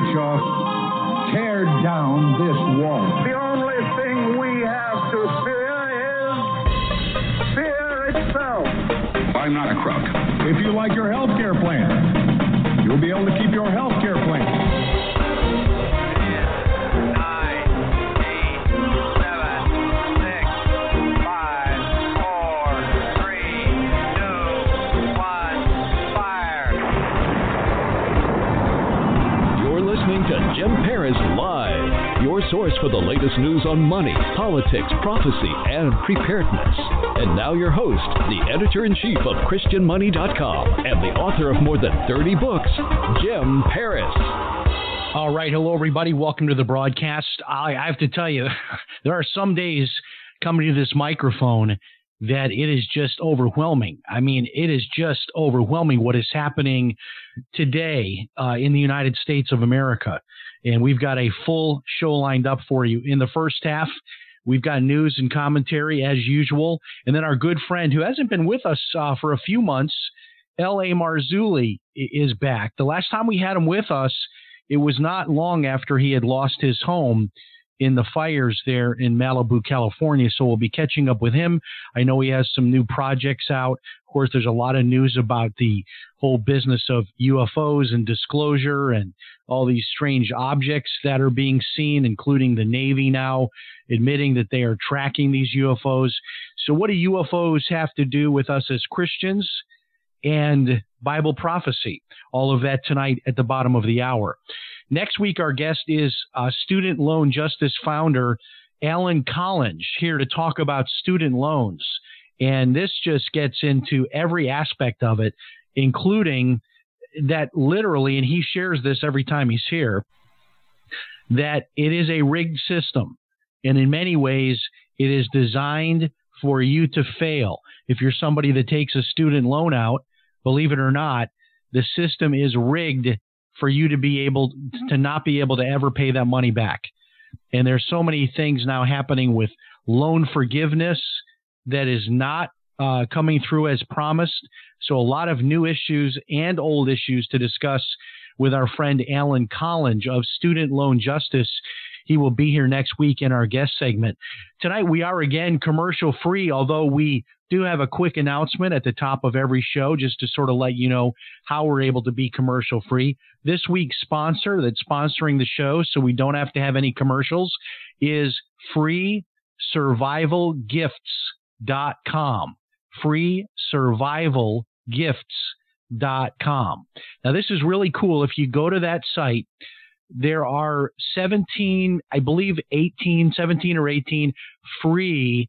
Gorbachev, tear down this wall. The only thing we have to fear is fear itself. I'm not a crook. If you like your health care plan, you'll be able to keep your health care plan. Jim Perez Live, your source for the latest news on money, politics, prophecy, and preparedness. And now your host, the editor-in-chief of ChristianMoney.com and the author of more than 30 books, Jim Perez. All right. Hello, everybody. Welcome to the broadcast. I have to tell you, there are some days coming to this microphone that it is just overwhelming. I mean, it is just overwhelming what is happening today in the United States of America. And we've got a full show lined up for you. In the first half, we've got news and commentary as usual. And then our good friend who hasn't been with us for a few months, L.A. Marzulli, is back. The last time we had him with us, it was not long after he had lost his home in the fires there in Malibu, California. So we'll be catching up with him. I know he has some new projects out. Of course, there's a lot of news about the whole business of UFOs and disclosure and all these strange objects that are being seen, including the Navy now admitting that they are tracking these UFOs. So what do UFOs have to do with us as Christians and Bible prophecy? All of that tonight at the bottom of the hour. Next week, our guest is Student Loan Justice founder Alan Collins, here to talk about student loans. And this just gets into every aspect of it, including that literally, and he shares this every time he's here, that it is a rigged system. And in many ways, it is designed for you to fail. If you're somebody that takes a student loan out, believe it or not, the system is rigged for you to be able to not be able to ever pay that money back. And there's so many things now happening with loan forgiveness that is not coming through as promised. So a lot of new issues and old issues to discuss with our friend Alan Collins of Student Loan Justice. He will be here next week in our guest segment. Tonight we are again commercial free, although we do have a quick announcement at the top of every show just to sort of let you know how we're able to be commercial free. This week's sponsor that's sponsoring the show, so we don't have to have any commercials, is FreeSurvivalGifts.com. FreeSurvivalGifts.com. Now, this is really cool. If you go to that site, there are 17 or 18 free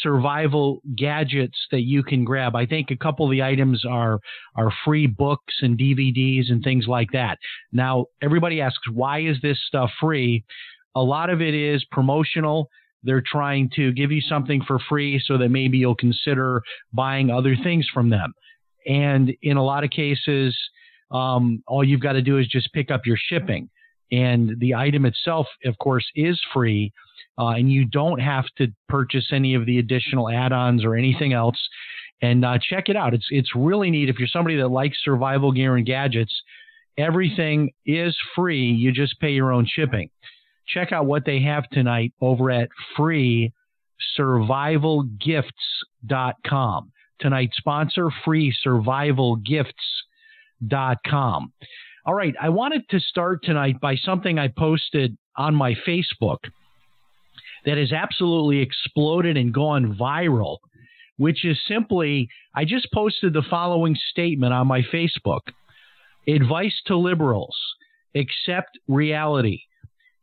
survival gadgets that you can grab. I think a couple of the items are free books and DVDs and things like that. Now, everybody asks, why is this stuff free? A lot of it is promotional. They're trying to give you something for free so that maybe you'll consider buying other things from them. And in a lot of cases, all you've got to do is just pick up your shipping. And the item itself, of course, is free. And you don't have to purchase any of the additional add-ons or anything else. And check it out. It's really neat. If you're somebody that likes survival gear and gadgets, everything is free. You just pay your own shipping. Check out what they have tonight over at FreeSurvivalGifts.com. Tonight's sponsor, FreeSurvivalGifts.com. All right. I wanted to start tonight by something I posted on my Facebook that has absolutely exploded and gone viral, which is simply, I just posted the following statement on my Facebook. Advice to liberals, accept reality.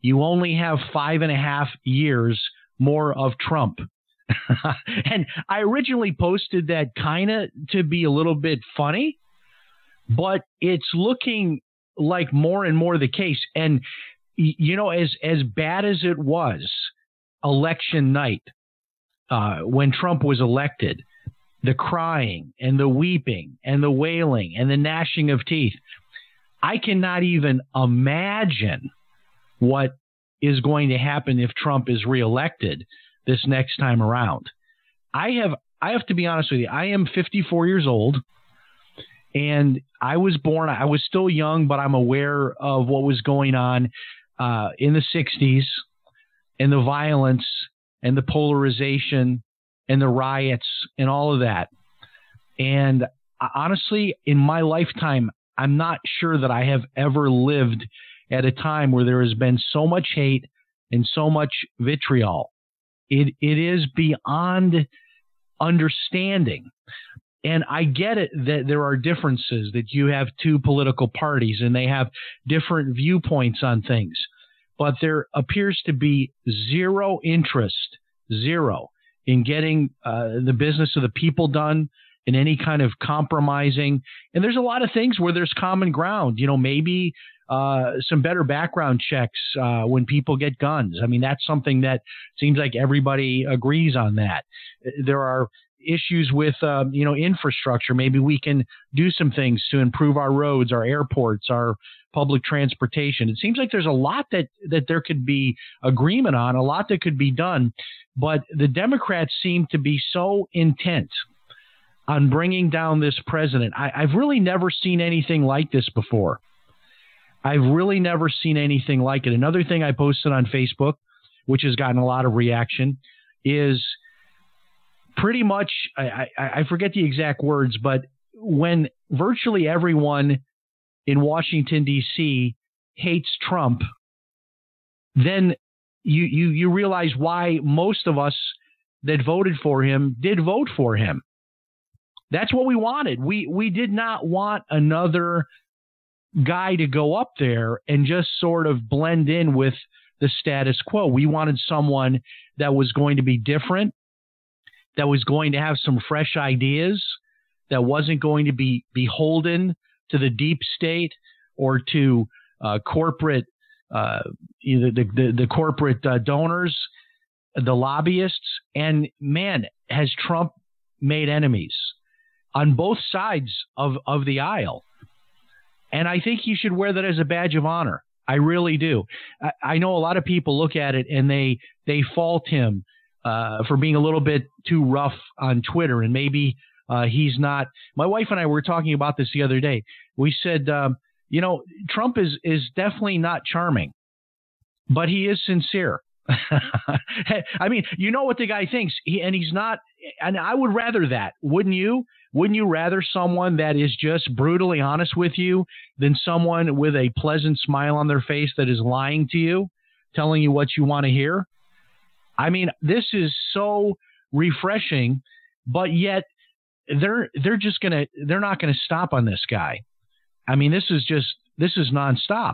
You only have 5.5 years more of Trump. And I originally posted that kind of to be a little bit funny, but it's looking like more and more the case. And, you know, as bad as it was, election night, when Trump was elected, the crying and the weeping and the wailing and the gnashing of teeth, I cannot even imagine what is going to happen if Trump is reelected this next time around. I have to be honest with you. I am 54 years old, And I was born, I was still young, but I'm aware of what was going on in the 60s and the violence and the polarization and the riots and all of that. And honestly, in my lifetime, I'm not sure that I have ever lived at a time where there has been so much hate and so much vitriol. It is beyond understanding. And I get it that there are differences, that you have two political parties and they have different viewpoints on things. But there appears to be zero interest, zero, in getting the business of the people done, in any kind of compromising. And there's a lot of things where there's common ground. You know, maybe some better background checks when people get guns. I mean, that's something that seems like everybody agrees on that. There are issues with, you know, infrastructure. Maybe we can do some things to improve our roads, our airports, our public transportation. It seems like there's a lot that there could be agreement on, a lot that could be done. But the Democrats seem to be so intent on bringing down this president. I've really never seen anything like this before. I've really never seen anything like it. Another thing I posted on Facebook, which has gotten a lot of reaction, is pretty much, I forget the exact words, but when virtually everyone in Washington, D.C. hates Trump, then you realize why most of us that voted for him did vote for him. That's what we wanted. We did not want another guy to go up there and just sort of blend in with the status quo. We wanted someone that was going to be different, that was going to have some fresh ideas, that wasn't going to be beholden to the deep state or to corporate, either the corporate donors, the lobbyists. And man, has Trump made enemies on both sides of the aisle. And I think you should wear that as a badge of honor. I really do. I know a lot of people look at it and they fault him for being a little bit too rough on Twitter. And maybe he's not. My wife and I were talking about this the other day. We said, you know, Trump is definitely not charming, but he is sincere. I mean, you know what the guy thinks, and he's not. And I would rather that. Wouldn't you? Wouldn't you rather someone that is just brutally honest with you than someone with a pleasant smile on their face that is lying to you, telling you what you want to hear? I mean, this is so refreshing, but yet they're not gonna stop on this guy. I mean, this is nonstop.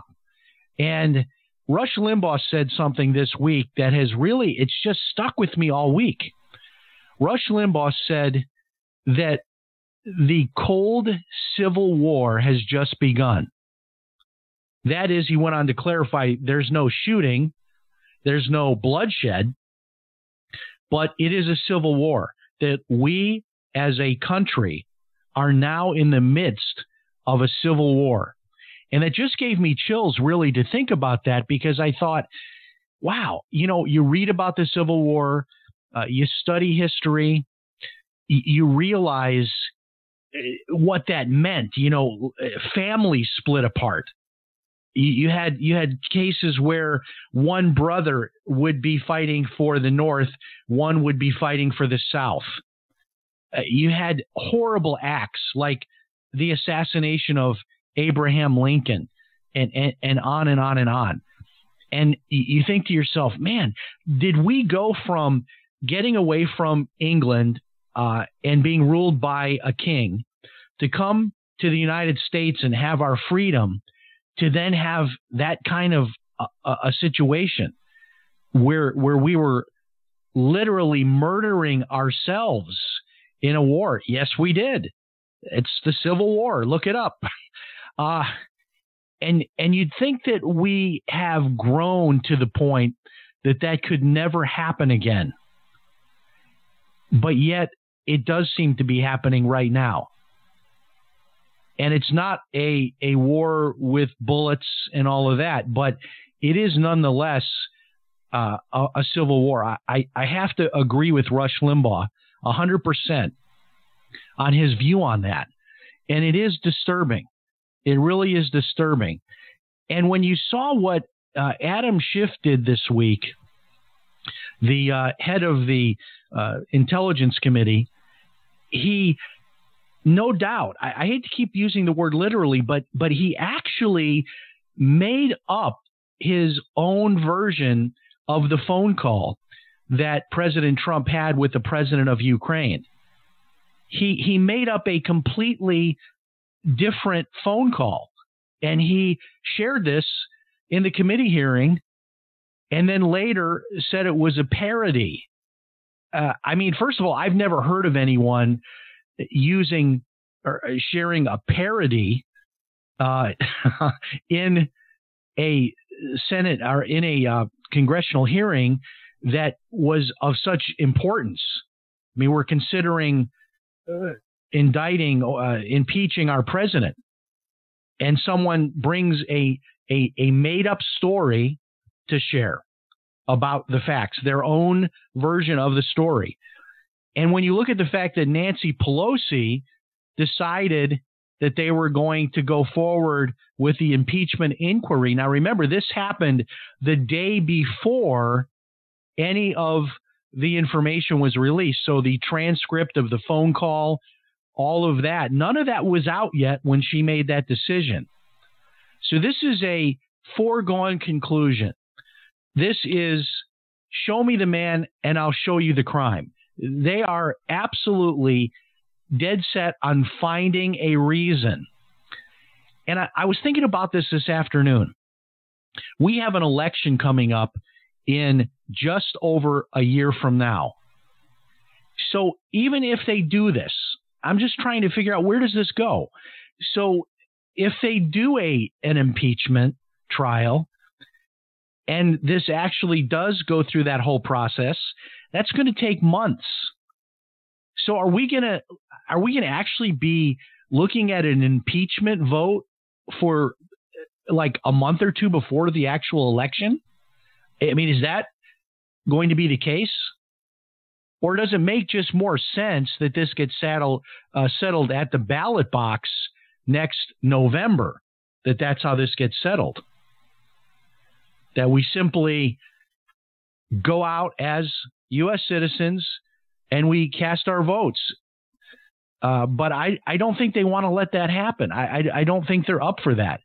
And Rush Limbaugh said something this week that has really, it's just stuck with me all week. Rush Limbaugh said that the cold civil war has just begun. That is, he went on to clarify, there's no shooting, there's no bloodshed, but it is a civil war that we as a country are now in the midst of a civil war. And it just gave me chills really to think about that, because I thought, wow, you know, you read about the Civil War, you study history, you realize what that meant. You know, families split apart. You had cases where one brother would be fighting for the North, one would be fighting for the South. You had horrible acts like the assassination of Abraham Lincoln and on and on and on. And you think to yourself, man, did we go from getting away from England and being ruled by a king to come to the United States and have our freedom, to then have that kind of a situation where we were literally murdering ourselves in a war? Yes, we did. It's the Civil War. Look it up. And you'd think that we have grown to the point that could never happen again. But yet it does seem to be happening right now. And it's not a war with bullets and all of that, but it is nonetheless a civil war. I have to agree with Rush Limbaugh 100% on his view on that. And it is disturbing. It really is disturbing. And when you saw what Adam Schiff did this week, the head of the Intelligence Committee, he no doubt, I hate to keep using the word literally, but he actually made up his own version of the phone call that President Trump had with the president of Ukraine. He made up a completely different phone call, and he shared this in the committee hearing and then later said it was a parody. I mean, first of all, I've never heard of anyone using or sharing a parody in a Senate or in a congressional hearing that was of such importance. I mean, we're considering impeaching our president, and someone brings a made up story to share about the facts, their own version of the story. And when you look at the fact that Nancy Pelosi decided that they were going to go forward with the impeachment inquiry. Now, remember, this happened the day before any of the information was released. So the transcript of the phone call, all of that, none of that was out yet when she made that decision. So this is a foregone conclusion. This is show me the man and I'll show you the crime. They are absolutely dead set on finding a reason. And I was thinking about this afternoon. We have an election coming up in just over a year from now. So even if they do this, I'm just trying to figure out, where does this go? So if they do an impeachment trial, and this actually does go through that whole process, that's going to take months. So are we going to actually be looking at an impeachment vote for like a month or two before the actual election? I mean, is that going to be the case? Or does it make just more sense that this gets settled at the ballot box next November, that's how this gets settled? That we simply go out as U.S. citizens and we cast our votes. But I don't think they want to let that happen. I don't think they're up for that.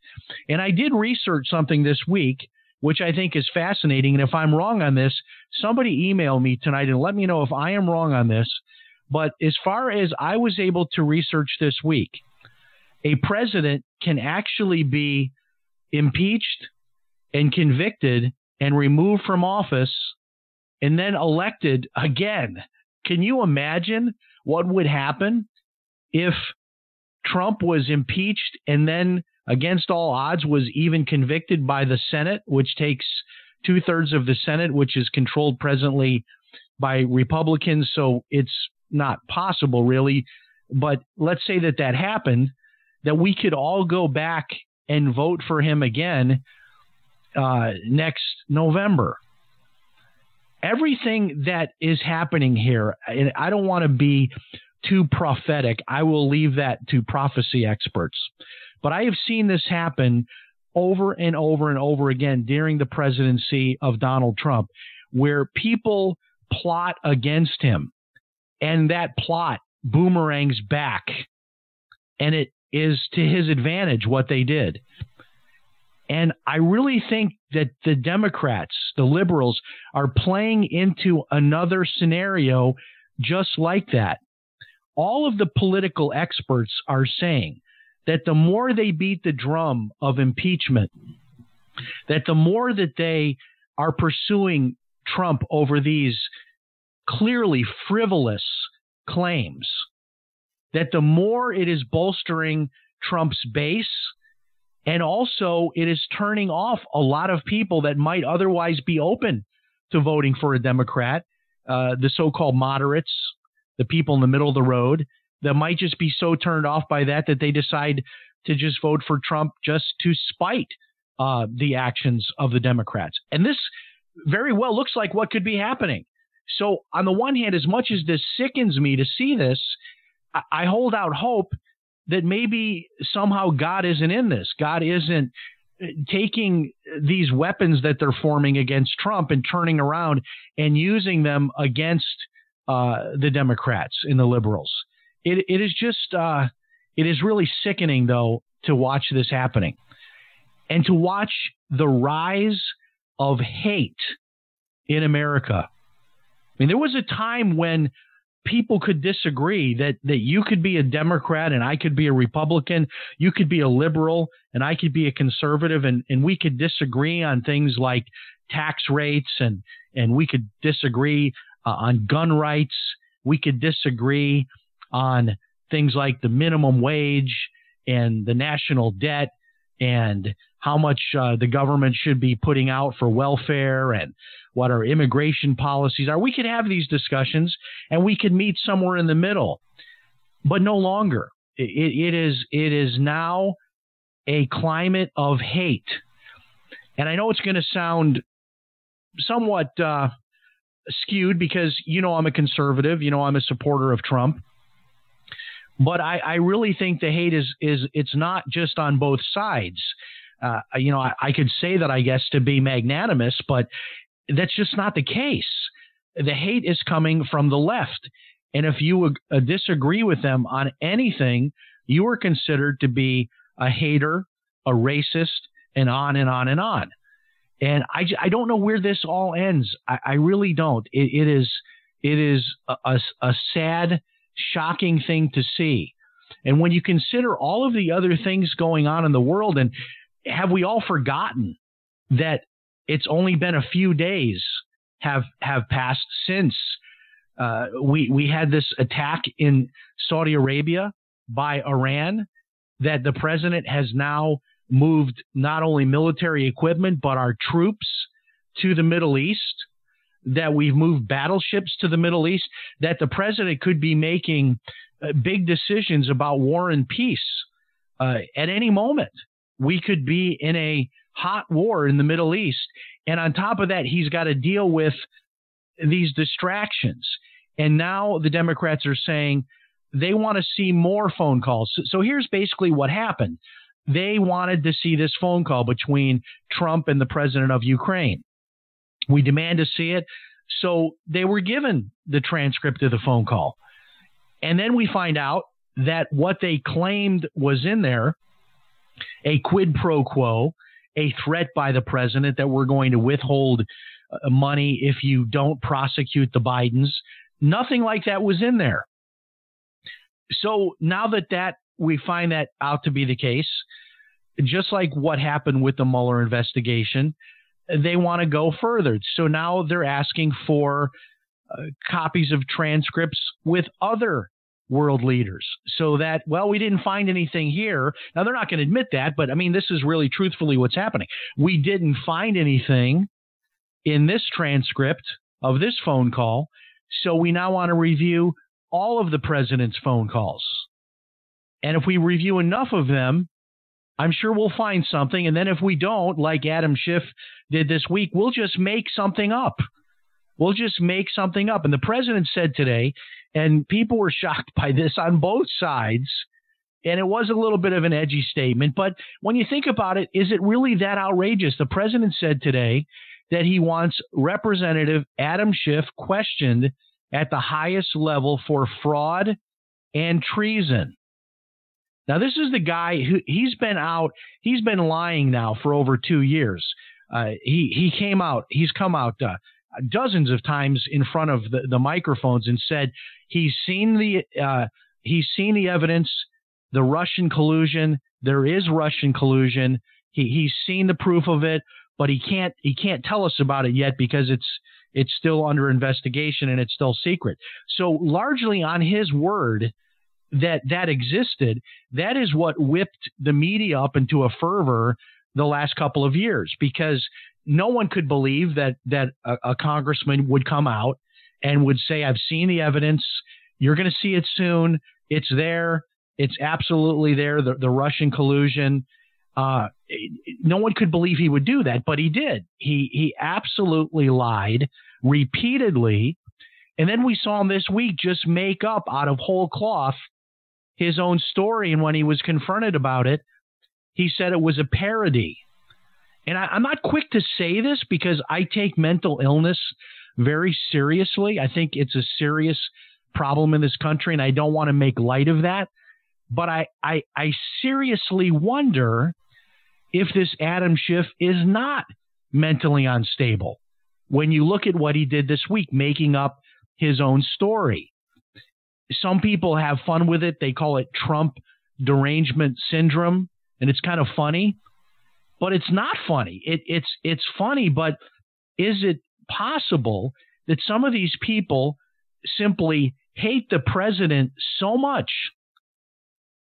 And I did research something this week, which I think is fascinating. And if I'm wrong on this, somebody email me tonight and let me know if I am wrong on this. But as far as I was able to research this week, a president can actually be impeached and convicted and removed from office and then elected again. Can you imagine what would happen if Trump was impeached and then, against all odds, was even convicted by the Senate, which takes 2/3 of the Senate, which is controlled presently by Republicans. So it's not possible, really. But let's say that happened, that we could all go back and vote for him again next November. Everything that is happening here, and I don't want to be too prophetic. I will leave that to prophecy experts. But I have seen this happen over and over and over again during the presidency of Donald Trump, where people plot against him, and that plot boomerangs back, and it is to his advantage what they did. And I really think that the Democrats, the liberals, are playing into another scenario just like that. All of the political experts are saying that the more they beat the drum of impeachment, that the more that they are pursuing Trump over these clearly frivolous claims, that the more it is bolstering Trump's base, and also it is turning off a lot of people that might otherwise be open to voting for a Democrat, the so-called moderates, the people in the middle of the road, that might just be so turned off by that they decide to just vote for Trump just to spite the actions of the Democrats. And this very well looks like what could be happening. So on the one hand, as much as this sickens me to see this, I hold out hope that maybe somehow God isn't in this. God isn't taking these weapons that they're forming against Trump and turning around and using them against the Democrats and the liberals. It is just it is really sickening, though, to watch this happening and to watch the rise of hate in America. I mean, there was a time when people could disagree, that you could be a Democrat and I could be a Republican, you could be a liberal and I could be a conservative, and we could disagree on things like tax rates, and we could disagree on gun rights. We could disagree on things like the minimum wage and the national debt and how much the government should be putting out for welfare and what our immigration policies are. We could have these discussions and we could meet somewhere in the middle, but no longer. It is now a climate of hate. And I know it's going to sound somewhat skewed because, you know, I'm a conservative, you know, I'm a supporter of Trump. But I really think the hate is it's not just on both sides. You know, I could say that, I guess, to be magnanimous, but that's just not the case. The hate is coming from the left. And if you disagree with them on anything, you are considered to be a hater, a racist, and on and on and on. And I don't know where this all ends. I really don't. It is a sad, shocking thing to see. And when you consider all of the other things going on in the world, and have we all forgotten that it's only been a few days have passed since we had this attack in Saudi Arabia by Iran, that the president has now moved not only military equipment, but our troops to the Middle East, that we've moved battleships to the Middle East, that the president could be making big decisions about war and peace at any moment. We could be in a hot war in the Middle East. And on top of that, he's got to deal with these distractions. And now the Democrats are saying they want to see more phone calls. So here's basically what happened. They wanted to see this phone call between Trump and the president of Ukraine. We demand to see it. So they were given the transcript of the phone call. And then we find out that what they claimed was in there, a quid pro quo, a threat by the president that we're going to withhold money if you don't prosecute the Bidens. Nothing like that was in there. So now that we find that out to be the case, just like what happened with the Mueller investigation, they want to go further. So now they're asking for copies of transcripts with other world leaders, so that, well, we didn't find anything here. Now, they're not going to admit that, but I mean, this is really truthfully what's happening. We didn't find anything in this transcript of this phone call, so we now want to review all of the president's phone calls. And if we review enough of them, I'm sure we'll find something. And then if we don't, like Adam Schiff did this week, we'll just make something up. We'll just make something up. And the president said today, and people were shocked by this on both sides, and it was a little bit of an edgy statement, but when you think about it, is it really that outrageous? The president said today that he wants Representative Adam Schiff questioned at the highest level for fraud and treason. Now, this is the guy who he's been lying now for over 2 years. He came out, he's come out dozens of times in front of the microphones and said he's seen the evidence, the Russian collusion. There is Russian collusion. He's seen the proof of it, but he can't tell us about it yet because it's still under investigation and it's still secret. So largely on his word that existed, that is what whipped the media up into a fervor the last couple of years, because no one could believe that a congressman would come out and would say, I've seen the evidence. You're going to see it soon. It's there. It's absolutely there. The Russian collusion. No one could believe he would do that, but he did. He absolutely lied repeatedly. And then we saw him this week just make up out of whole cloth his own story. And when he was confronted about it, he said it was a parody. And I'm not quick to say this because I take mental illness very seriously. I think it's a serious problem in this country, and I don't want to make light of that. But I seriously wonder if this Adam Schiff is not mentally unstable when you look at what he did this week, making up his own story. Some people have fun with it. They call it Trump derangement syndrome, and it's kind of funny. But it's not funny. It's funny, but is it possible that some of these people simply hate the president so much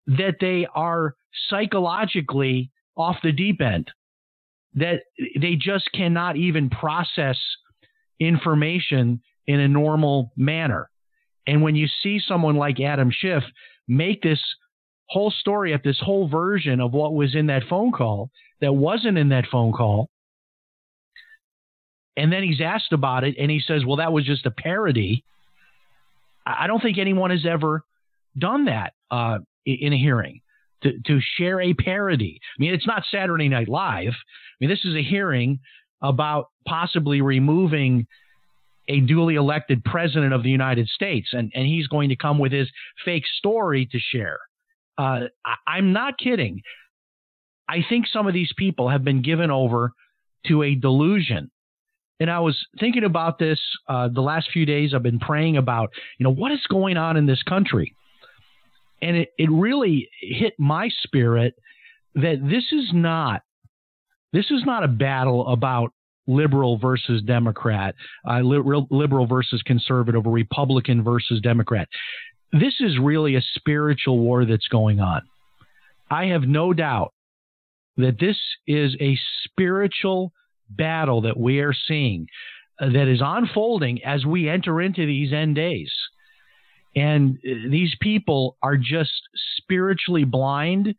that they are psychologically off the deep end, that they just cannot even process information in a normal manner? And when you see someone like Adam Schiff make this whole story up, this whole version of what was in that phone call that wasn't in that phone call, and then he's asked about it and he says, well, that was just a parody. I don't think anyone has ever done that in a hearing, to share a parody. I mean, it's not Saturday Night Live. I mean, this is a hearing about possibly removing a duly elected president of the United States, and he's going to come with his fake story to share. I'm not kidding. I think some of these people have been given over to a delusion. And I was thinking about this the last few days. I've been praying about, what is going on in this country? And it really hit my spirit that this is not a battle about liberal versus Democrat, liberal versus conservative, or Republican versus Democrat. This is really a spiritual war that's going on. I have no doubt that this is a spiritual battle that we are seeing that is unfolding as we enter into these end days. And these people are just spiritually blind,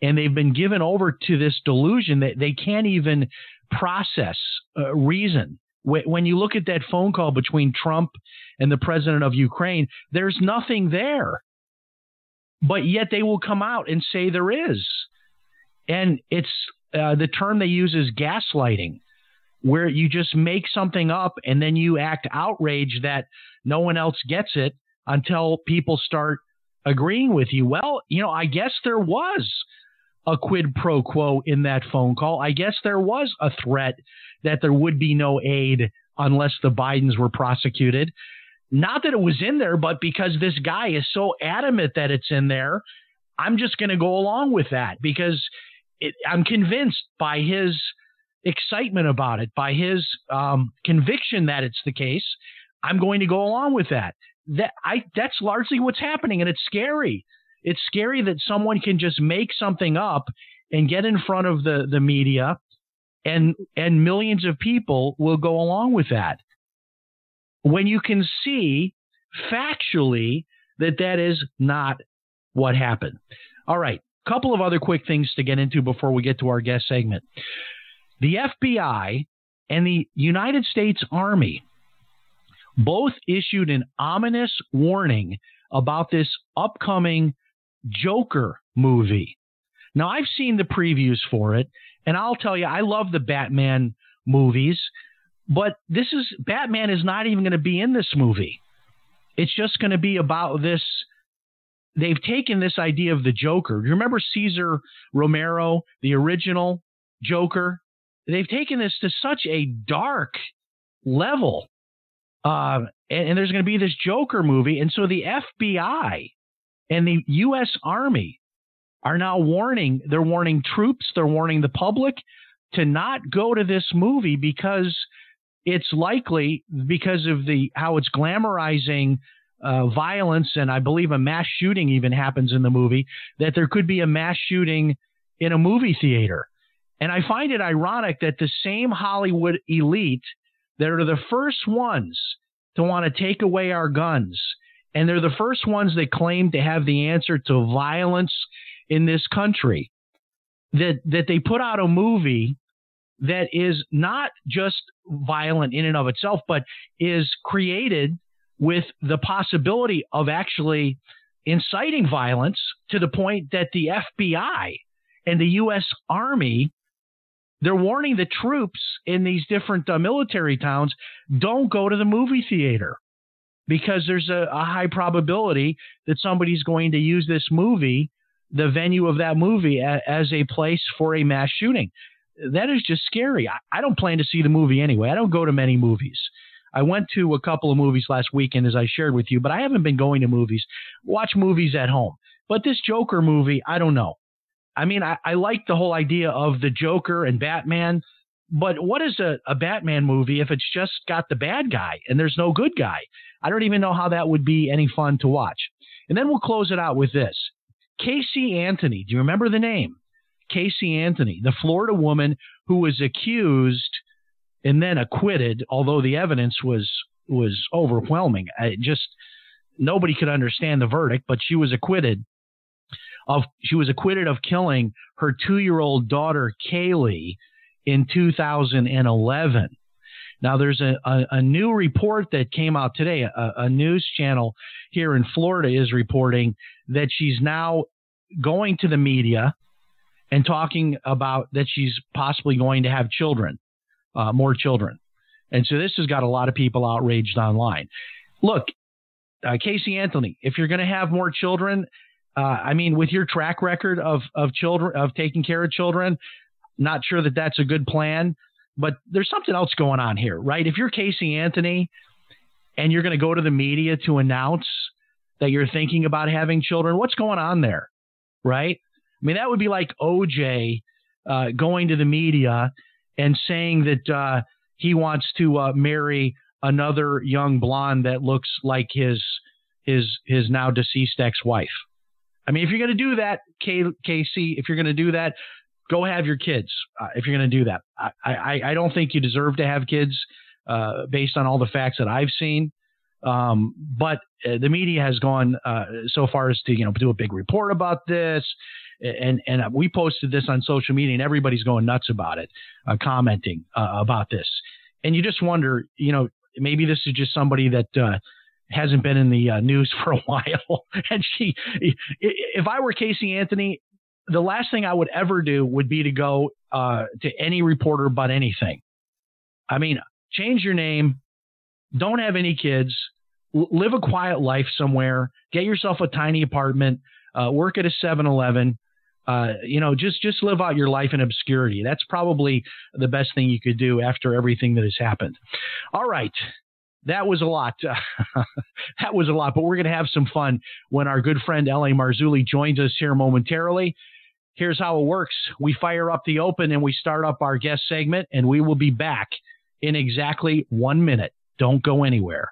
and they've been given over to this delusion that they can't even process reason. When you look at that phone call between Trump and the president of Ukraine, there's nothing there. But yet they will come out and say there is. And it's the term they use is gaslighting, where you just make something up and then you act outraged that no one else gets it until people start agreeing with you. Well, I guess there was a quid pro quo in that phone call. I guess there was a threat that there would be no aid unless the Bidens were prosecuted. Not that it was in there, but because this guy is so adamant that it's in there, I'm just going to go along with that because I'm convinced by his excitement about it, by his conviction that it's the case. I'm going to go along with that. That's largely what's happening, and it's scary. It's scary that someone can just make something up and get in front of the media, and millions of people will go along with that. When you can see factually that is not what happened. All right, a couple of other quick things to get into before we get to our guest segment. The FBI and the United States Army both issued an ominous warning about this upcoming Joker movie. Now, I've seen the previews for it, and I'll tell you, I love the Batman movies, but Batman is not even going to be in this movie. It's just going to be about this. They've taken this idea of the Joker. You remember Cesar Romero, the original Joker? They've taken this to such a dark level. And there's going to be this Joker movie. And so the FBI and the U.S. Army are now warning. They're warning troops. They're warning the public to not go to this movie because it's likely, because of how it's glamorizing violence. And I believe a mass shooting even happens in the movie, that there could be a mass shooting in a movie theater. And I find it ironic that the same Hollywood elite that are the first ones to want to take away our guns, and they're the first ones that claim to have the answer to violence in this country, that they put out a movie that is not just violent in and of itself, but is created with the possibility of actually inciting violence to the point that the FBI and the U.S. Army, they're warning the troops in these different military towns, don't go to the movie theater because there's a high probability that somebody's going to use this movie, the venue of that movie, as a place for a mass shooting. That is just scary. I don't plan to see the movie anyway. I don't go to many movies. I went to a couple of movies last weekend, as I shared with you, but I haven't been going to movies. Watch movies at home. But this Joker movie, I don't know. I mean, I like the whole idea of the Joker and Batman, but what is a Batman movie if it's just got the bad guy and there's no good guy? I don't even know how that would be any fun to watch. And then we'll close it out with this. Casey Anthony, do you remember the name? Casey Anthony, the Florida woman who was accused and then acquitted, although the evidence was overwhelming. Just nobody could understand the verdict, but she was acquitted. She was acquitted of killing her 2-year-old daughter, Kaylee, in 2011. Now, there's a new report that came out today. A news channel here in Florida is reporting that she's now going to the media and talking about that she's possibly going to have children, more children. And so this has got a lot of people outraged online. Look, Casey Anthony, if you're going to have more children, I mean, with your track record of children, of taking care of children, not sure that that's a good plan, but there's something else going on here, right? If you're Casey Anthony and you're going to go to the media to announce that you're thinking about having children, what's going on there, right? I mean, that would be like O.J. Going to the media and saying that he wants to marry another young blonde that looks like his now deceased ex-wife. I mean, if you're going to do that, Casey, if you're going to do that, go have your kids. If you're going to do that, I don't think you deserve to have kids based on all the facts that I've seen. But the media has gone so far as to, you know, do a big report about this. And we posted this on social media and everybody's going nuts about it, commenting about this. And you just wonder, you know, maybe this is just somebody that hasn't been in the news for a while. And if I were Casey Anthony, the last thing I would ever do would be to go to any reporter about anything. I mean, change your name. Don't have any kids. Live a quiet life somewhere. Get yourself a tiny apartment. Work at a 7-Eleven. You know, just live out your life in obscurity. That's probably the best thing you could do after everything that has happened. All right. That was a lot. That was a lot, but we're going to have some fun when our good friend L.A. Marzulli joins us here momentarily. Here's how it works. We fire up the open and we start up our guest segment, and we will be back in exactly 1 minute. Don't go anywhere.